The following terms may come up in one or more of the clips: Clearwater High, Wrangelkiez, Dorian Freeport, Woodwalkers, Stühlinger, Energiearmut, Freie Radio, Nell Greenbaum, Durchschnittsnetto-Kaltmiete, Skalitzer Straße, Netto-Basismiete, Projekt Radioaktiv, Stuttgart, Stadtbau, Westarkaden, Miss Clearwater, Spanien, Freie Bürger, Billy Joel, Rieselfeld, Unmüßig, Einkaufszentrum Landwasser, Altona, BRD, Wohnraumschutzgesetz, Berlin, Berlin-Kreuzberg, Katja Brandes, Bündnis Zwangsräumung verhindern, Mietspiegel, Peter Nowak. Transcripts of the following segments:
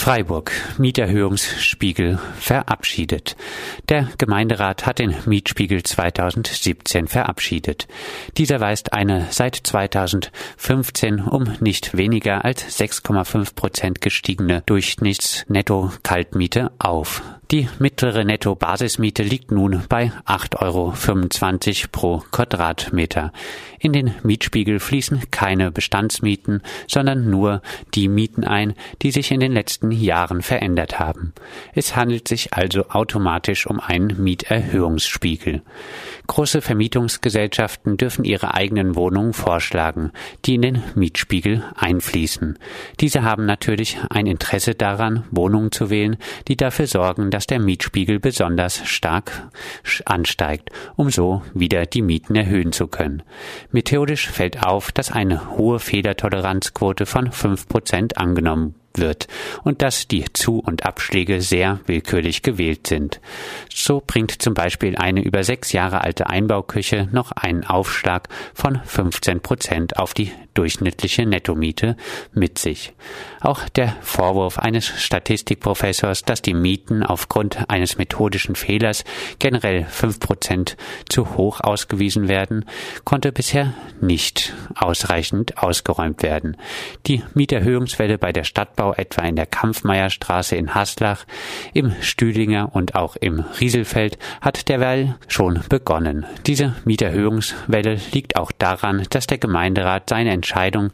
Freiburg Mieterhöhungsspiegel verabschiedet. Der Gemeinderat hat den Mietspiegel 2017 verabschiedet. Dieser weist eine seit 2015 um nicht weniger als 6,5% gestiegene Durchschnittsnetto-Kaltmiete auf. Die mittlere Netto-Basismiete liegt nun bei 8,25 € pro Quadratmeter. In den Mietspiegel fließen keine Bestandsmieten, sondern nur die Mieten ein, die sich in den letzten Jahren verändert haben. Es handelt sich also automatisch um einen Mieterhöhungsspiegel. Große Vermietungsgesellschaften dürfen ihre eigenen Wohnungen vorschlagen, die in den Mietspiegel einfließen. Diese haben natürlich ein Interesse daran, Wohnungen zu wählen, die dafür sorgen, dass der Mietspiegel besonders stark ansteigt, um so wieder die Mieten erhöhen zu können. Methodisch fällt auf, dass eine hohe Federtoleranzquote von 5% angenommen wird und dass die Zu- und Abschläge sehr willkürlich gewählt sind. So bringt zum Beispiel eine über 6 Jahre alte Einbauküche noch einen Aufschlag von 15% auf die durchschnittliche Nettomiete mit sich. Auch der Vorwurf eines Statistikprofessors, dass die Mieten aufgrund eines methodischen Fehlers generell 5% zu hoch ausgewiesen werden, konnte bisher nicht ausreichend ausgeräumt werden. Die Mieterhöhungswelle bei der Stadtbau etwa in der Kampfmeierstraße in Haslach, im Stühlinger und auch im Rieselfeld hat derweil schon begonnen. Diese Mieterhöhungswelle liegt auch daran, dass der Gemeinderat seine Entscheidung,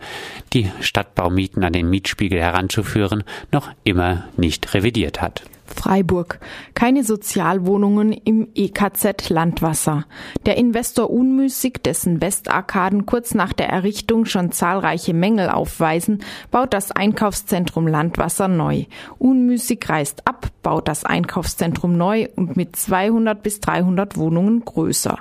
die Stadtbaumieten an den Mietspiegel heranzuführen, noch immer nicht revidiert hat. Freiburg. Keine Sozialwohnungen im EKZ Landwasser. Der Investor Unmüßig, dessen Westarkaden kurz nach der Errichtung schon zahlreiche Mängel aufweisen, baut das Einkaufszentrum Landwasser neu. Unmüßig reißt ab, baut das Einkaufszentrum neu und mit 200 bis 300 Wohnungen größer.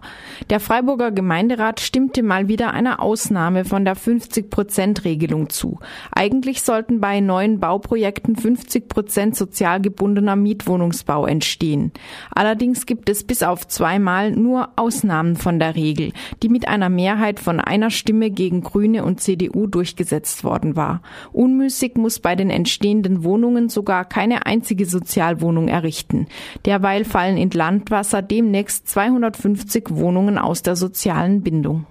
Der Freiburger Gemeinderat stimmte mal wieder einer Ausnahme von der 50%-Regelung zu. Eigentlich sollten bei neuen Bauprojekten 50% sozial gebundener Mietwohnungsbau entstehen. Allerdings gibt es bis auf 2 Mal nur Ausnahmen von der Regel, die mit einer Mehrheit von 1 Stimme gegen Grüne und CDU durchgesetzt worden war. Unmüßig muss bei den entstehenden Wohnungen sogar keine einzige Sozialwohnung errichten. Derweil fallen in Landwasser demnächst 250 Wohnungen aus der sozialen Bindung.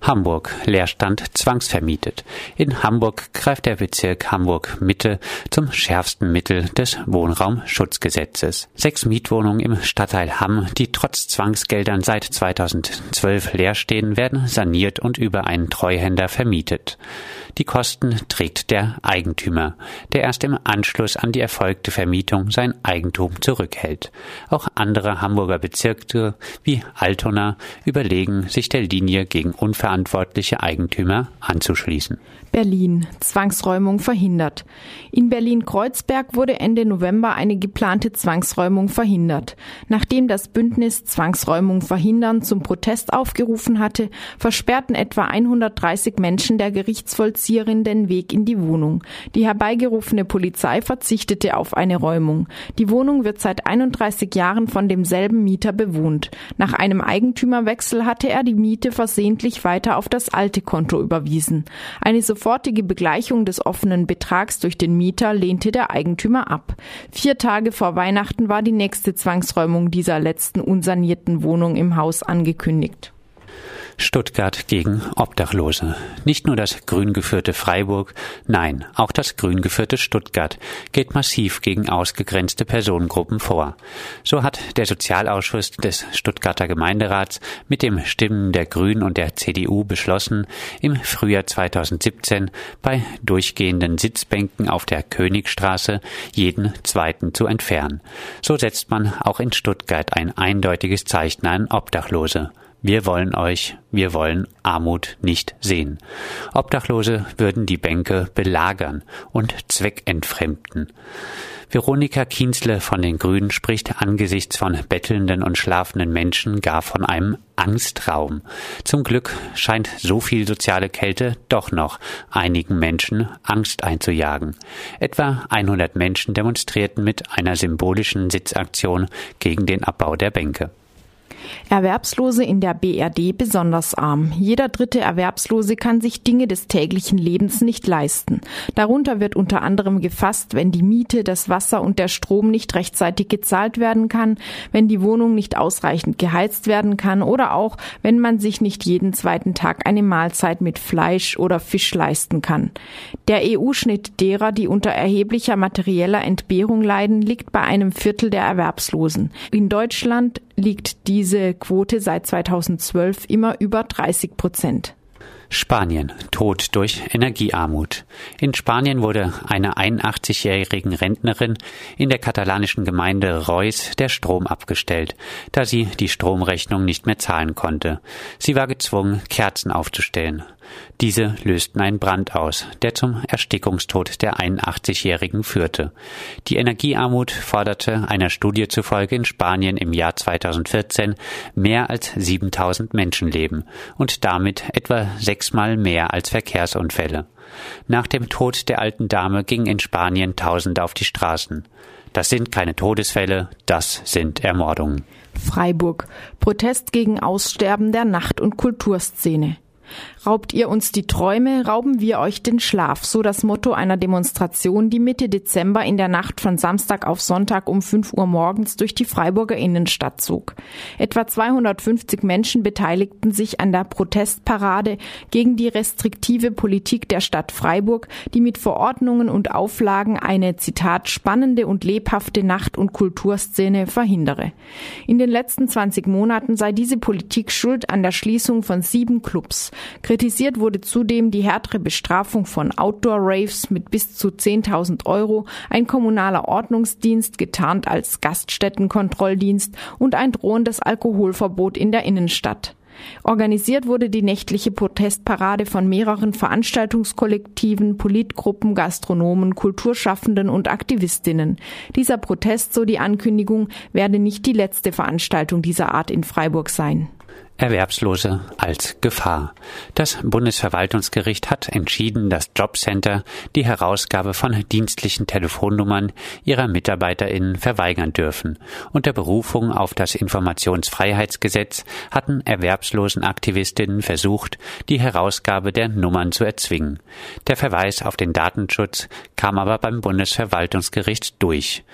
Hamburg, Leerstand zwangsvermietet. In Hamburg greift der Bezirk Hamburg-Mitte zum schärfsten Mittel des Wohnraumschutzgesetzes. 6 Mietwohnungen im Stadtteil Hamm, die trotz Zwangsgeldern seit 2012 leer stehen, werden saniert und über einen Treuhänder vermietet. Die Kosten trägt der Eigentümer, der erst im Anschluss an die erfolgte Vermietung sein Eigentum zurückhält. Auch andere Hamburger Bezirke wie Altona überlegen, sich der Linie gegen unverantwortliche Eigentümer anzuschließen. Berlin. Zwangsräumung verhindert. In Berlin-Kreuzberg wurde Ende November eine geplante Zwangsräumung verhindert. Nachdem das Bündnis Zwangsräumung verhindern zum Protest aufgerufen hatte, versperrten etwa 130 Menschen der Gerichtsvollzieherin den Weg in die Wohnung. Die herbeigerufene Polizei verzichtete auf eine Räumung. Die Wohnung wird seit 31 Jahren von demselben Mieter bewohnt. Nach einem Eigentümerwechsel hatte er die Miete versehentlich weiter auf das alte Konto überwiesen. Eine sofortige Begleichung des offenen Betrags durch den Mieter lehnte der Eigentümer ab. 4 Tage vor Weihnachten war die nächste Zwangsräumung dieser letzten unsanierten Wohnung im Haus angekündigt. Stuttgart gegen Obdachlose. Nicht nur das grün geführte Freiburg, nein, auch das grün geführte Stuttgart geht massiv gegen ausgegrenzte Personengruppen vor. So hat der Sozialausschuss des Stuttgarter Gemeinderats mit den Stimmen der Grünen und der CDU beschlossen, im Frühjahr 2017 bei durchgehenden Sitzbänken auf der Königstraße jeden zweiten zu entfernen. So setzt man auch in Stuttgart ein eindeutiges Zeichen an Obdachlose. Wir wollen euch, wir wollen Armut nicht sehen. Obdachlose würden die Bänke belagern und zweckentfremden. Veronika Kienzle von den Grünen spricht angesichts von bettelnden und schlafenden Menschen gar von einem Angstraum. Zum Glück scheint so viel soziale Kälte doch noch einigen Menschen Angst einzujagen. Etwa 100 Menschen demonstrierten mit einer symbolischen Sitzaktion gegen den Abbau der Bänke. Erwerbslose in der BRD besonders arm. Jeder dritte Erwerbslose kann sich Dinge des täglichen Lebens nicht leisten. Darunter wird unter anderem gefasst, wenn die Miete, das Wasser und der Strom nicht rechtzeitig gezahlt werden kann, wenn die Wohnung nicht ausreichend geheizt werden kann oder auch, wenn man sich nicht jeden zweiten Tag eine Mahlzeit mit Fleisch oder Fisch leisten kann. Der EU-Schnitt derer, die unter erheblicher materieller Entbehrung leiden, liegt bei einem Viertel der Erwerbslosen. In Deutschland liegt diese Quote seit 2012 immer über 30%. Spanien, Tod durch Energiearmut. In Spanien wurde einer 81-jährigen Rentnerin in der katalanischen Gemeinde Reus der Strom abgestellt, da sie die Stromrechnung nicht mehr zahlen konnte. Sie war gezwungen, Kerzen aufzustellen. Diese lösten einen Brand aus, der zum Erstickungstod der 81-Jährigen führte. Die Energiearmut forderte einer Studie zufolge in Spanien im Jahr 2014 mehr als 7000 Menschenleben und damit etwa 6-mal mehr als Verkehrsunfälle. Nach dem Tod der alten Dame gingen in Spanien Tausende auf die Straßen. Das sind keine Todesfälle, das sind Ermordungen. Freiburg. Protest gegen Aussterben der Nacht- und Kulturszene. Raubt ihr uns die Träume, rauben wir euch den Schlaf, so das Motto einer Demonstration, die Mitte Dezember in der Nacht von Samstag auf Sonntag um 5 Uhr morgens durch die Freiburger Innenstadt zog. Etwa 250 Menschen beteiligten sich an der Protestparade gegen die restriktive Politik der Stadt Freiburg, die mit Verordnungen und Auflagen eine, Zitat, spannende und lebhafte Nacht- und Kulturszene verhindere. In den letzten 20 Monaten sei diese Politik schuld an der Schließung von 7 Clubs. Kritisiert wurde zudem die härtere Bestrafung von Outdoor-Raves mit bis zu 10.000 Euro, ein kommunaler Ordnungsdienst getarnt als Gaststättenkontrolldienst und ein drohendes Alkoholverbot in der Innenstadt. Organisiert wurde die nächtliche Protestparade von mehreren Veranstaltungskollektiven, Politgruppen, Gastronomen, Kulturschaffenden und Aktivistinnen. Dieser Protest, so die Ankündigung, werde nicht die letzte Veranstaltung dieser Art in Freiburg sein. Erwerbslose als Gefahr. Das Bundesverwaltungsgericht hat entschieden, dass Jobcenter die Herausgabe von dienstlichen Telefonnummern ihrer MitarbeiterInnen verweigern dürfen. Unter Berufung auf das Informationsfreiheitsgesetz hatten Erwerbslosenaktivistinnen versucht, die Herausgabe der Nummern zu erzwingen. Der Verweis auf den Datenschutz kam aber beim Bundesverwaltungsgericht durch.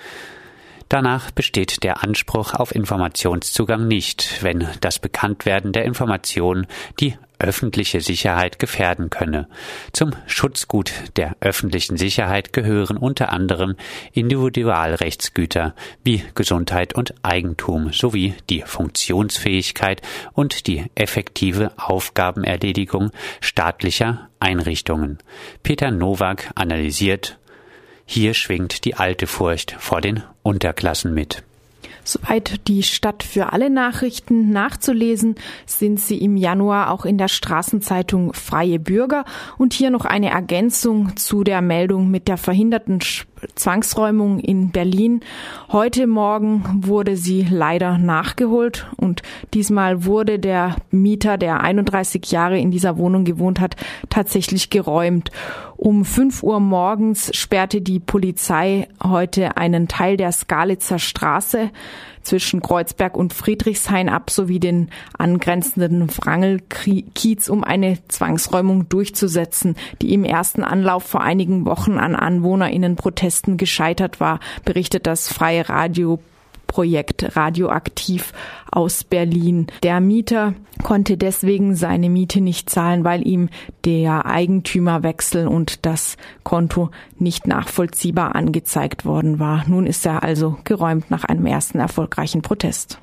Danach besteht der Anspruch auf Informationszugang nicht, wenn das Bekanntwerden der Informationen die öffentliche Sicherheit gefährden könne. Zum Schutzgut der öffentlichen Sicherheit gehören unter anderem Individualrechtsgüter wie Gesundheit und Eigentum sowie die Funktionsfähigkeit und die effektive Aufgabenerledigung staatlicher Einrichtungen. Peter Nowak analysiert: Hier schwingt die alte Furcht vor den Unterklassen mit. Soweit die Stadt für alle Nachrichten. Nachzulesen sind sie im Januar auch in der Straßenzeitung Freie Bürger. Und hier noch eine Ergänzung zu der Meldung mit der verhinderten Zwangsräumung in Berlin. Heute Morgen wurde sie leider nachgeholt und diesmal wurde der Mieter, der 31 Jahre in dieser Wohnung gewohnt hat, tatsächlich geräumt. Um 5 Uhr morgens sperrte die Polizei heute einen Teil der Skalitzer Straße zwischen Kreuzberg und Friedrichshain ab sowie den angrenzenden Wrangelkiez, um eine Zwangsräumung durchzusetzen, die im ersten Anlauf vor einigen Wochen an AnwohnerInnen-Protesten gescheitert war, berichtet das Freie Radio. Projekt Radioaktiv aus Berlin. Der Mieter konnte deswegen seine Miete nicht zahlen, weil ihm der Eigentümerwechsel und das Konto nicht nachvollziehbar angezeigt worden war. Nun ist er also geräumt nach einem ersten erfolgreichen Protest.